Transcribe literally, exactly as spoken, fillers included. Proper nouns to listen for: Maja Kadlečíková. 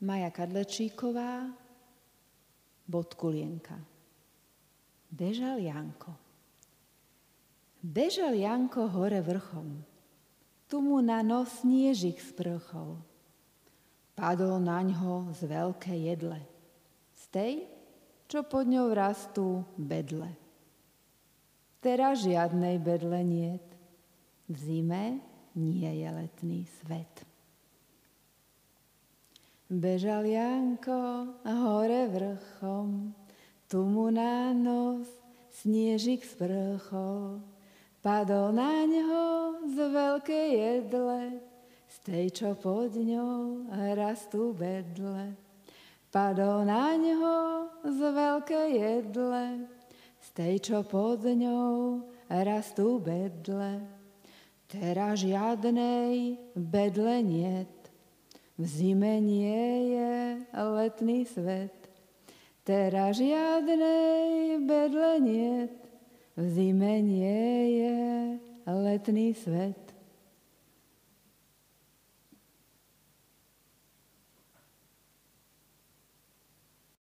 Maja Kadlečíková, Bodkulienka. Bežal Janko. Bežal Janko hore vrchom, tu mu na nos sniežik sprchol. Padol naňho z veľké jedle, z tej, čo pod ňou rastú bedle. Teraz žiadnej bedle niet, v zime nie je letný svet. Bežal Janko hore vrchom, tu mu na nos sniežik sprchol. Padol na ňo z veľkej jedle, z tej, čo pod ňou rastú bedle. Padol na ňo z veľkej jedle, z tej, čo pod ňou rastú bedle. Teraz žiadnej bedle niet, v zime nie je letný svet. Teraz žiadnej bedle niet, v zime nie je letný svet.